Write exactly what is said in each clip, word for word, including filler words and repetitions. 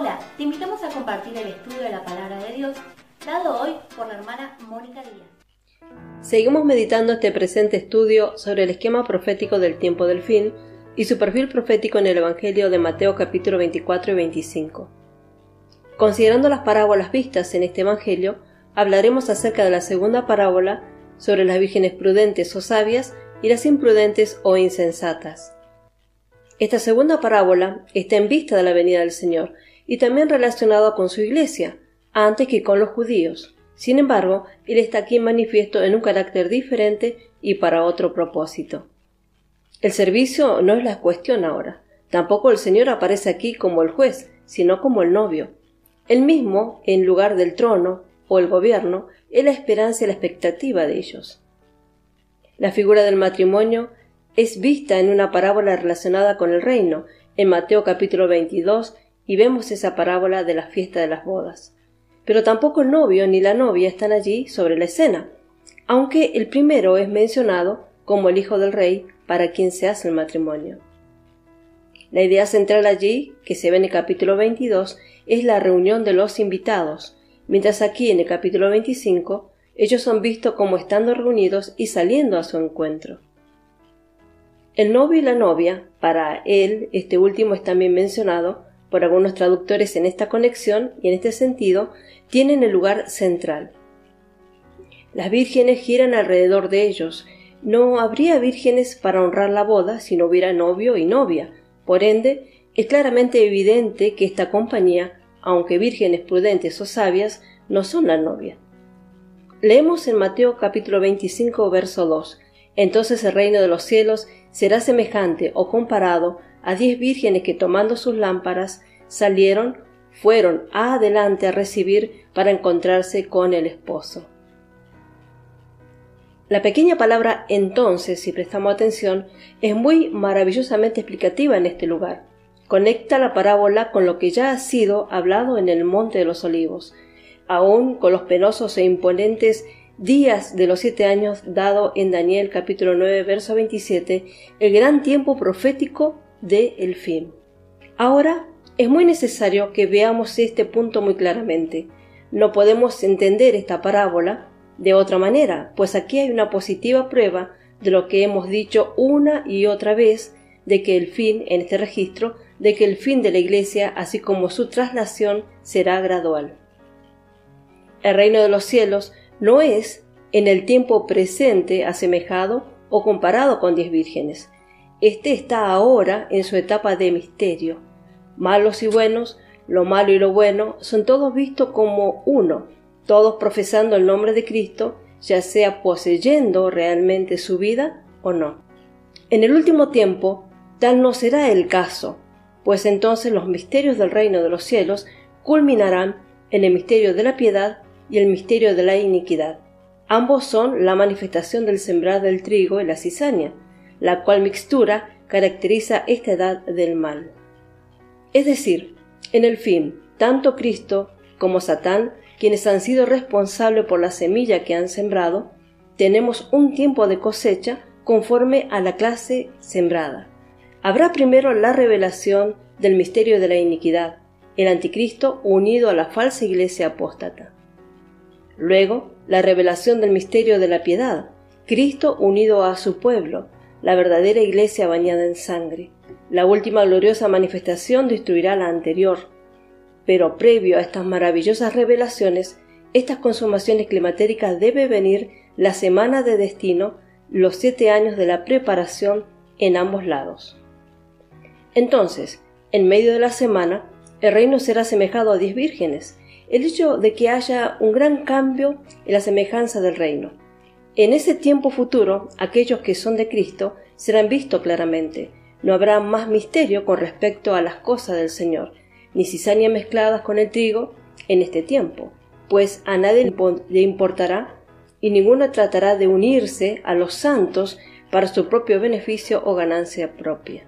Hola, te invitamos a compartir el estudio de la Palabra de Dios, dado hoy por la hermana Mónica Díaz. Seguimos meditando este presente estudio sobre el esquema profético del tiempo del fin y su perfil profético en el Evangelio de Mateo capítulo veinticuatro y veinticinco. Considerando las parábolas vistas en este Evangelio, hablaremos acerca de la segunda parábola sobre las vírgenes prudentes o sabias y las imprudentes o insensatas. Esta segunda parábola está en vista de la venida del Señor y también relacionada con su iglesia, antes que con los judíos. Sin embargo, él está aquí manifiesto en un carácter diferente y para otro propósito. El servicio no es la cuestión ahora. Tampoco el Señor aparece aquí como el juez, sino como el novio. Él mismo, en lugar del trono o el gobierno, es la esperanza y la expectativa de ellos. La figura del matrimonio es vista en una parábola relacionada con el reino, en Mateo capítulo veintidós, y vemos esa parábola de la fiesta de las bodas. Pero tampoco el novio ni la novia están allí sobre la escena, aunque el primero es mencionado como el hijo del rey para quien se hace el matrimonio. La idea central allí, que se ve en el capítulo veintidós, es la reunión de los invitados, mientras aquí en el capítulo veinticinco, ellos son vistos como estando reunidos y saliendo a su encuentro. El novio y la novia, para él, este último es también mencionado por algunos traductores en esta conexión y en este sentido, tienen el lugar central. Las vírgenes giran alrededor de ellos. No habría vírgenes para honrar la boda si no hubiera novio y novia. Por ende, es claramente evidente que esta compañía, aunque vírgenes prudentes o sabias, no son la novia. Leemos en Mateo capítulo veinticinco, verso dos. Entonces el reino de los cielos será semejante o comparado a diez vírgenes que tomando sus lámparas salieron, fueron adelante a recibir para encontrarse con el esposo. La pequeña palabra entonces, si prestamos atención, es muy maravillosamente explicativa en este lugar. Conecta la parábola con lo que ya ha sido hablado en el Monte de los Olivos, aún con los penosos e imponentes días de los siete años dado en Daniel capítulo nueve verso veintisiete, el gran tiempo profético de el fin. Ahora es muy necesario que veamos este punto muy claramente. No podemos entender esta parábola de otra manera, pues aquí hay una positiva prueba de lo que hemos dicho una y otra vez de que el fin, en este registro, de que el fin de la iglesia, así como su traslación, será gradual. El reino de los cielos no es, en el tiempo presente, asemejado o comparado con diez vírgenes. Este está ahora en su etapa de misterio. Malos y buenos, lo malo y lo bueno, son todos vistos como uno, todos profesando el nombre de Cristo, ya sea poseyendo realmente su vida o no. En el último tiempo, tal no será el caso, pues entonces los misterios del reino de los cielos culminarán en el misterio de la piedad y el misterio de la iniquidad. Ambos son la manifestación del sembrar del trigo y la cizaña, la cual mixtura caracteriza esta edad del mal. Es decir, en el fin, tanto Cristo como Satán, quienes han sido responsables por la semilla que han sembrado, tenemos un tiempo de cosecha conforme a la clase sembrada. Habrá primero la revelación del misterio de la iniquidad, el anticristo unido a la falsa iglesia apóstata. Luego, la revelación del misterio de la piedad, Cristo unido a su pueblo, la verdadera iglesia bañada en sangre. La última gloriosa manifestación destruirá la anterior. Pero previo a estas maravillosas revelaciones, estas consumaciones climatéricas debe venir la semana de destino, los siete años de la preparación en ambos lados. Entonces, en medio de la semana, el reino será asemejado a diez vírgenes. El hecho de que haya un gran cambio en la semejanza del reino. En ese tiempo futuro, aquellos que son de Cristo serán vistos claramente. No habrá más misterio con respecto a las cosas del Señor, ni cizaña mezcladas con el trigo en este tiempo, pues a nadie le importará y ninguno tratará de unirse a los santos para su propio beneficio o ganancia propia.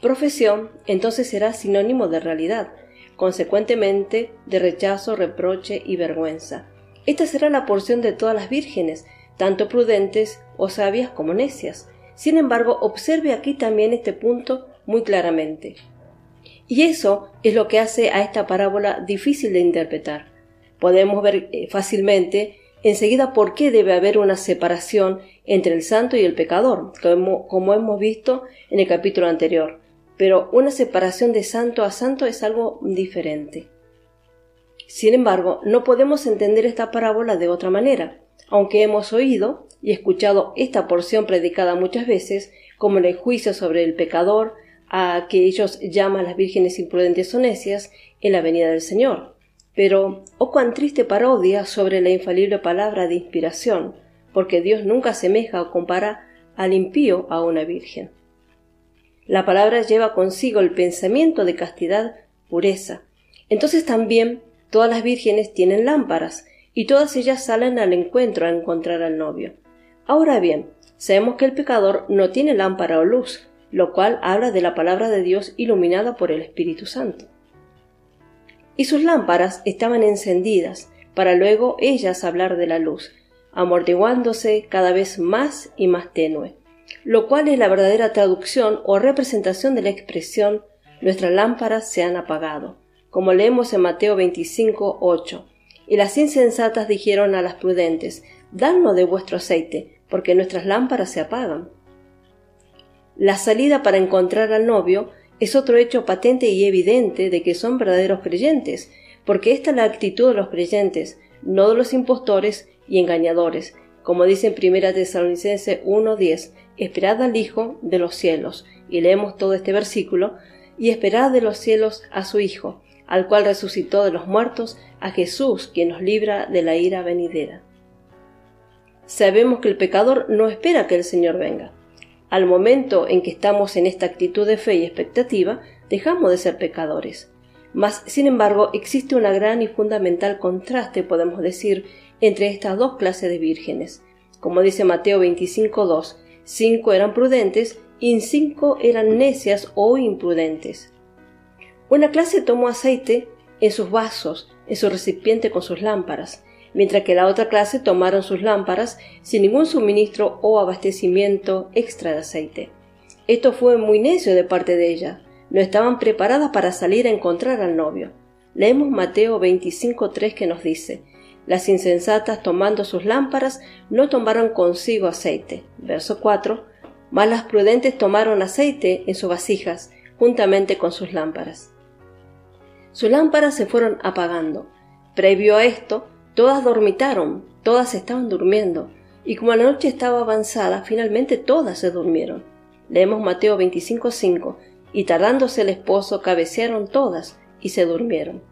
Profesión entonces será sinónimo de realidad, consecuentemente de rechazo, reproche y vergüenza. Esta será la porción de todas las vírgenes, tanto prudentes o sabias como necias. Sin embargo, observe aquí también este punto muy claramente. Y eso es lo que hace a esta parábola difícil de interpretar. Podemos ver fácilmente enseguida por qué debe haber una separación entre el santo y el pecador, como hemos visto en el capítulo anterior. Pero una separación de santo a santo es algo diferente. Sin embargo, no podemos entender esta parábola de otra manera, aunque hemos oído y escuchado esta porción predicada muchas veces, como en el juicio sobre el pecador, a que ellos llaman las vírgenes imprudentes o necias en la venida del Señor. Pero, oh cuán triste parodia sobre la infalible palabra de inspiración, porque Dios nunca asemeja o compara al impío a una virgen. La palabra lleva consigo el pensamiento de castidad, pureza. Entonces también todas las vírgenes tienen lámparas, y todas ellas salen al encuentro a encontrar al novio. Ahora bien, sabemos que el pecador no tiene lámpara o luz, lo cual habla de la palabra de Dios iluminada por el Espíritu Santo. Y sus lámparas estaban encendidas, para luego ellas hablar de la luz, amortiguándose cada vez más y más tenue, lo cual es la verdadera traducción o representación de la expresión «nuestras lámparas se han apagado», como leemos en Mateo veinticinco, ocho. Y las insensatas dijeron a las prudentes, «Dadnos de vuestro aceite, porque nuestras lámparas se apagan». La salida para encontrar al novio es otro hecho patente y evidente de que son verdaderos creyentes, porque esta es la actitud de los creyentes, no de los impostores y engañadores, como dice en primera Tesalonicenses uno, diez, «Esperad al Hijo de los cielos», y leemos todo este versículo, «y esperad de los cielos a su Hijo, al cual resucitó de los muertos, a Jesús, quien nos libra de la ira venidera». Sabemos que el pecador no espera que el Señor venga. Al momento en que estamos en esta actitud de fe y expectativa, dejamos de ser pecadores. Mas, sin embargo, existe una gran y fundamental contraste, podemos decir, entre estas dos clases de vírgenes. Como dice Mateo veinticinco, dos, cinco eran prudentes y cinco eran necias o imprudentes. Una clase tomó aceite en sus vasos, en su recipiente con sus lámparas, mientras que la otra clase tomaron sus lámparas sin ningún suministro o abastecimiento extra de aceite. Esto fue muy necio de parte de ellas. No estaban preparadas para salir a encontrar al novio. Leemos Mateo veinticinco, tres que nos dice, «Las insensatas tomando sus lámparas no tomaron consigo aceite». Verso cuatro, «Mas las prudentes tomaron aceite en sus vasijas, juntamente con sus lámparas». Sus lámparas se fueron apagando. Previo a esto, todas dormitaron, todas estaban durmiendo, y como la noche estaba avanzada, finalmente todas se durmieron. Leemos Mateo veinticinco, cinco, «Y tardándose el esposo, cabecearon todas y se durmieron».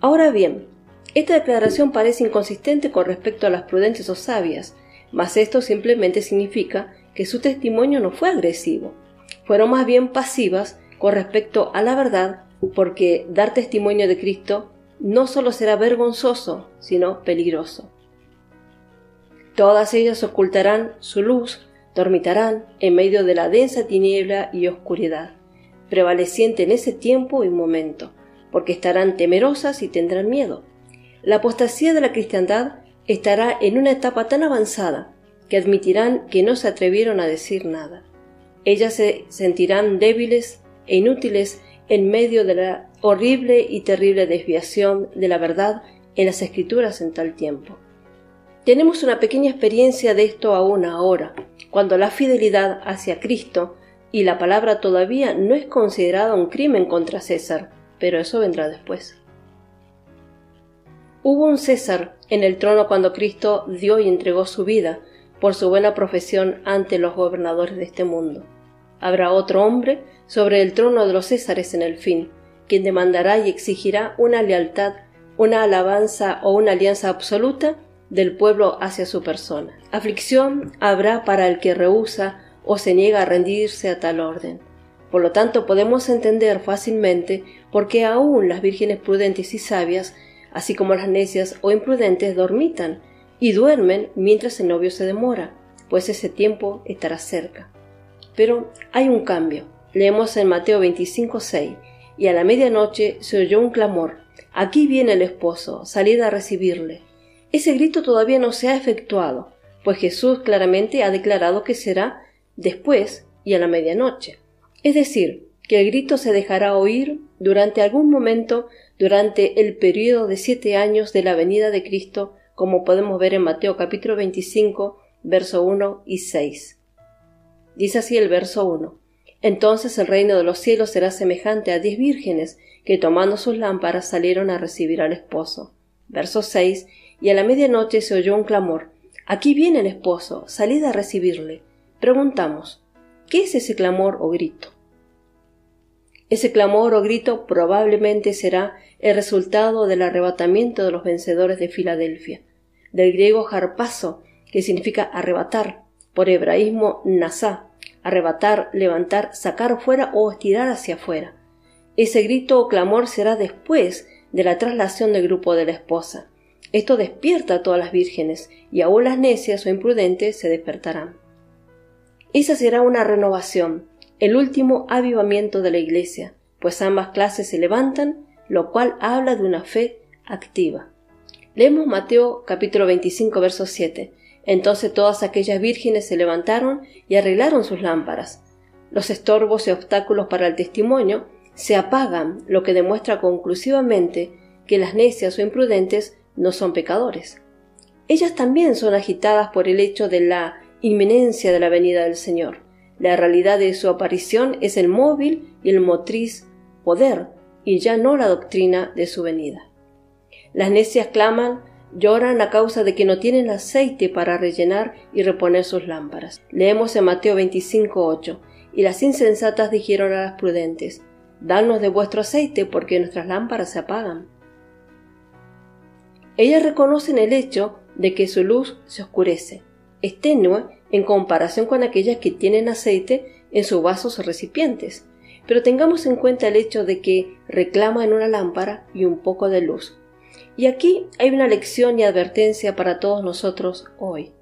Ahora bien, esta declaración parece inconsistente con respecto a las prudentes o sabias, mas esto simplemente significa que su testimonio no fue agresivo. Fueron más bien pasivas con respecto a la verdad, porque dar testimonio de Cristo no solo será vergonzoso, sino peligroso. Todas ellas ocultarán su luz, dormitarán en medio de la densa tiniebla y oscuridad, prevaleciente en ese tiempo y momento, porque estarán temerosas y tendrán miedo. La apostasía de la cristiandad estará en una etapa tan avanzada que admitirán que no se atrevieron a decir nada. Ellas se sentirán débiles e inútiles en medio de la horrible y terrible desviación de la verdad en las Escrituras en tal tiempo. Tenemos una pequeña experiencia de esto aún ahora, cuando la fidelidad hacia Cristo y la palabra todavía no es considerada un crimen contra César, pero eso vendrá después. Hubo un César en el trono cuando Cristo dio y entregó su vida por su buena profesión ante los gobernadores de este mundo. Habrá otro hombre sobre el trono de los Césares en el fin, quien demandará y exigirá una lealtad, una alabanza o una alianza absoluta del pueblo hacia su persona. Aflicción habrá para el que rehúsa o se niega a rendirse a tal orden. Por lo tanto, podemos entender fácilmente por qué aún las vírgenes prudentes y sabias, así como las necias o imprudentes, dormitan y duermen mientras el novio se demora, pues ese tiempo estará cerca. Pero hay un cambio. Leemos en Mateo veinticinco, seis, «Y a la medianoche se oyó un clamor, aquí viene el esposo, salid a recibirle». Ese grito todavía no se ha efectuado, pues Jesús claramente ha declarado que será después y a la medianoche. Es decir, que el grito se dejará oír durante algún momento durante el periodo de siete años de la venida de Cristo, como podemos ver en Mateo capítulo veinticinco, verso uno y seis. Dice así el verso uno: Entonces el reino de los cielos será semejante a diez vírgenes que tomando sus lámparas salieron a recibir al esposo. Verso seis: Y a la medianoche se oyó un clamor: Aquí viene el esposo, salid a recibirle. Preguntamos, ¿qué es ese clamor o grito? Ese clamor o grito probablemente será el resultado del arrebatamiento de los vencedores de Filadelfia, del griego harpazo, que significa arrebatar, por hebraísmo nazá, arrebatar, levantar, sacar fuera o estirar hacia afuera. Ese grito o clamor será después de la traslación del grupo de la esposa. Esto despierta a todas las vírgenes, y aún las necias o imprudentes se despertarán. Esa será una renovación, el último avivamiento de la Iglesia, pues ambas clases se levantan, lo cual habla de una fe activa. Leemos Mateo capítulo veinticinco, verso siete. Entonces todas aquellas vírgenes se levantaron y arreglaron sus lámparas. Los estorbos y obstáculos para el testimonio se apagan, lo que demuestra conclusivamente que las necias o imprudentes no son pecadores. Ellas también son agitadas por el hecho de la inminencia de la venida del Señor. La realidad de su aparición es el móvil y el motriz poder, y ya no la doctrina de su venida. Las necias claman, lloran a causa de que no tienen aceite para rellenar y reponer sus lámparas. Leemos en Mateo veinticinco, ocho. Y las insensatas dijeron a las prudentes: Danos de vuestro aceite, porque nuestras lámparas se apagan. Ellas reconocen el hecho de que su luz se oscurece, es tenue en comparación con aquellas que tienen aceite en sus vasos o recipientes, pero tengamos en cuenta el hecho de que reclaman una lámpara y un poco de luz. Y aquí hay una lección y advertencia para todos nosotros hoy.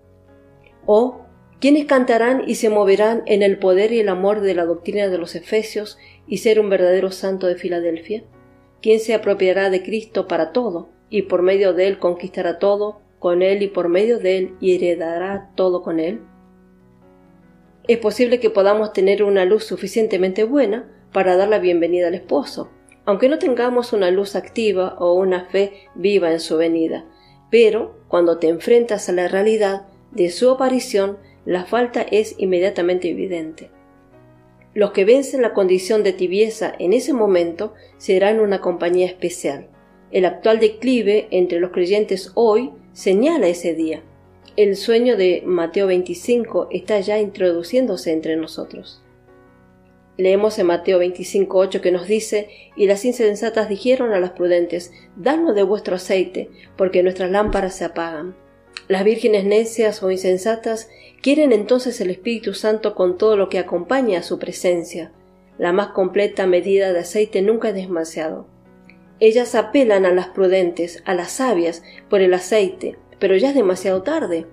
Oh, quienes cantarán y se moverán en el poder y el amor de la doctrina de los Efesios y ser un verdadero santo de Filadelfia. ¿Quién se apropiará de Cristo para todo, y por medio de él conquistará todo con él, y por medio de él y heredará todo con él? Es posible que podamos tener una luz suficientemente buena para dar la bienvenida al esposo, aunque no tengamos una luz activa o una fe viva en su venida. Pero cuando te enfrentas a la realidad de su aparición, la falta es inmediatamente evidente. Los que vencen la condición de tibieza en ese momento serán una compañía especial. El actual declive entre los creyentes hoy señala ese día. El sueño de Mateo veinticinco está ya introduciéndose entre nosotros. Leemos en Mateo veinticinco, ocho que nos dice: Y las insensatas dijeron a las prudentes: Danos de vuestro aceite, porque nuestras lámparas se apagan. Las vírgenes necias o insensatas quieren entonces el Espíritu Santo con todo lo que acompaña a su presencia. La más completa medida de aceite nunca es demasiado. Ellas apelan a las prudentes, a las sabias, por el aceite, pero ya es demasiado tarde.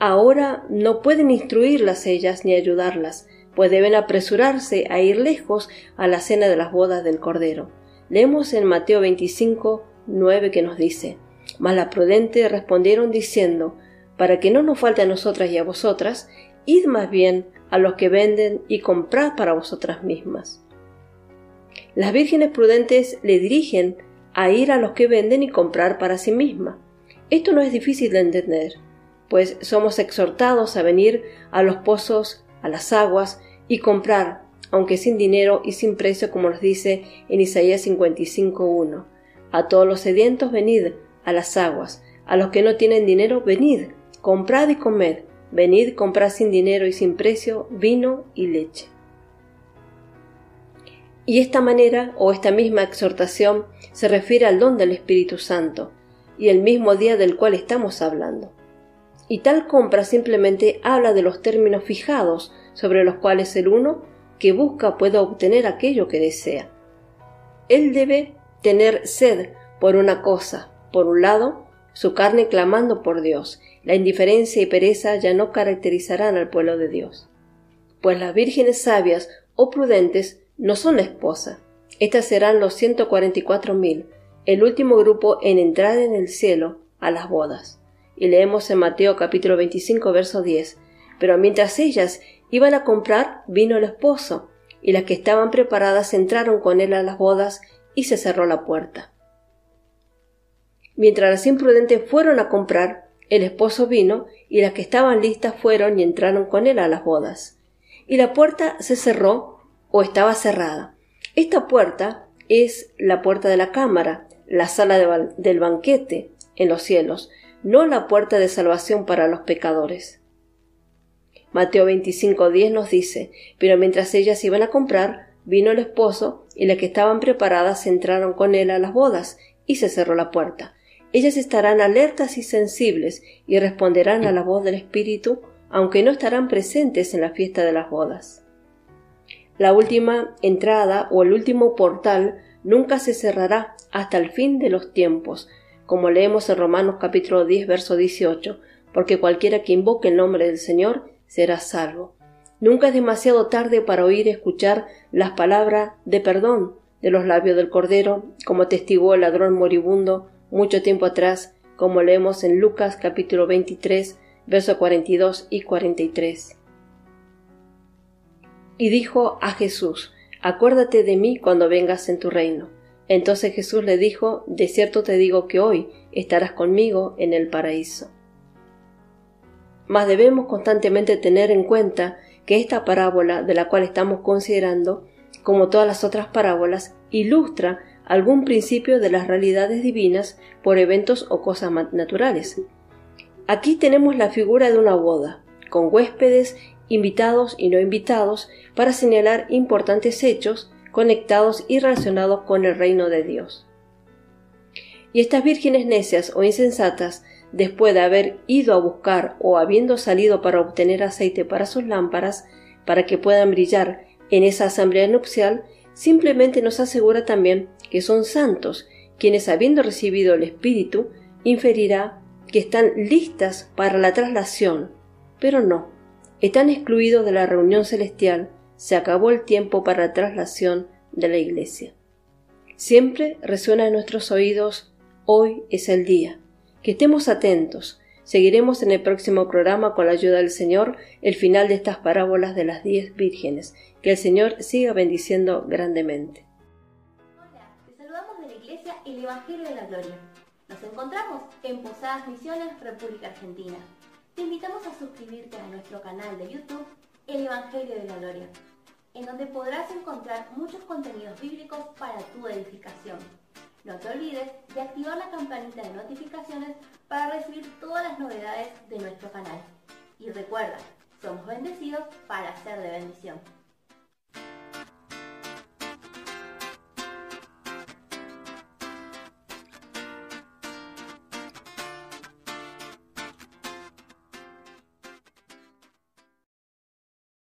Ahora no pueden instruirlas ellas ni ayudarlas, pues deben apresurarse a ir lejos a la cena de las bodas del Cordero. Leemos en Mateo veinticinco, nueve que nos dice: Mas las prudentes respondieron diciendo: Para que no nos falte a nosotras y a vosotras, id más bien a los que venden y comprad para vosotras mismas. Las vírgenes prudentes le dirigen a ir a los que venden y comprar para sí mismas. Esto no es difícil de entender, pues somos exhortados a venir a los pozos, a las aguas, y comprar, aunque sin dinero y sin precio, como nos dice en Isaías cincuenta y cinco, uno. A todos los sedientos venid a las aguas, a los que no tienen dinero venid, comprad y comed, venid, comprad sin dinero y sin precio vino y leche. Y esta manera, o esta misma exhortación, se refiere al don del Espíritu Santo, y el mismo día del cual estamos hablando. Y tal compra simplemente habla de los términos fijados sobre los cuales el uno que busca pueda obtener aquello que desea. Él debe tener sed por una cosa: por un lado, su carne clamando por Dios. La indiferencia y pereza ya no caracterizarán al pueblo de Dios, pues las vírgenes sabias o prudentes no son la esposa. Estas serán los ciento cuarenta y cuatro mil, el último grupo en entrar en el cielo a las bodas. Y leemos en Mateo capítulo veinticinco, verso diez. Pero mientras ellas iban a comprar, vino el esposo, y las que estaban preparadas entraron con él a las bodas y se cerró la puerta. Mientras las imprudentes fueron a comprar, el esposo vino y las que estaban listas fueron y entraron con él a las bodas. Y la puerta se cerró o estaba cerrada. Esta puerta es la puerta de la cámara, la sala de, del banquete en los cielos, no la puerta de salvación para los pecadores. Mateo veinticinco diez nos dice: pero mientras ellas iban a comprar, vino el esposo y las que estaban preparadas entraron con él a las bodas y se cerró la puerta. Ellas estarán alertas y sensibles y responderán a la voz del Espíritu, aunque no estarán presentes en la fiesta de las bodas. La última entrada o el último portal nunca se cerrará hasta el fin de los tiempos, como leemos en Romanos capítulo diez, verso dieciocho, porque cualquiera que invoque el nombre del Señor será salvo. Nunca es demasiado tarde para oír y escuchar las palabras de perdón de los labios del Cordero, como testiguó el ladrón moribundo mucho tiempo atrás, como leemos en Lucas capítulo veintitrés, versos cuarenta y dos y cuarenta y tres. Y dijo a Jesús: acuérdate de mí cuando vengas en tu reino. Entonces Jesús le dijo: de cierto te digo que hoy estarás conmigo en el paraíso. Mas debemos constantemente tener en cuenta que esta parábola de la cual estamos considerando, como todas las otras parábolas, ilustra algún principio de las realidades divinas por eventos o cosas naturales. Aquí tenemos la figura de una boda, con huéspedes, invitados y no invitados, para señalar importantes hechos conectados y relacionados con el reino de Dios. Y estas vírgenes necias o insensatas, después de haber ido a buscar o habiendo salido para obtener aceite para sus lámparas, para que puedan brillar en esa asamblea nupcial, simplemente nos asegura también que son santos, quienes habiendo recibido el Espíritu, inferirá que están listas para la traslación, pero no. Están excluidos de la reunión celestial, se acabó el tiempo para la traslación de la iglesia. Siempre resuena en nuestros oídos: hoy es el día. Que estemos atentos. Seguiremos en el próximo programa, con la ayuda del Señor, el final de estas parábolas de las diez vírgenes. Que el Señor siga bendiciendo grandemente. Hola, te saludamos de la Iglesia El Evangelio de la Gloria. Nos encontramos en Posadas, Misiones, República Argentina. Te invitamos a suscribirte a nuestro canal de YouTube, El Evangelio de la Gloria, en donde podrás encontrar muchos contenidos bíblicos para tu edificación. No te olvides de activar la campanita de notificaciones para recibir todas las novedades de nuestro canal. Y recuerda, somos bendecidos para ser de bendición.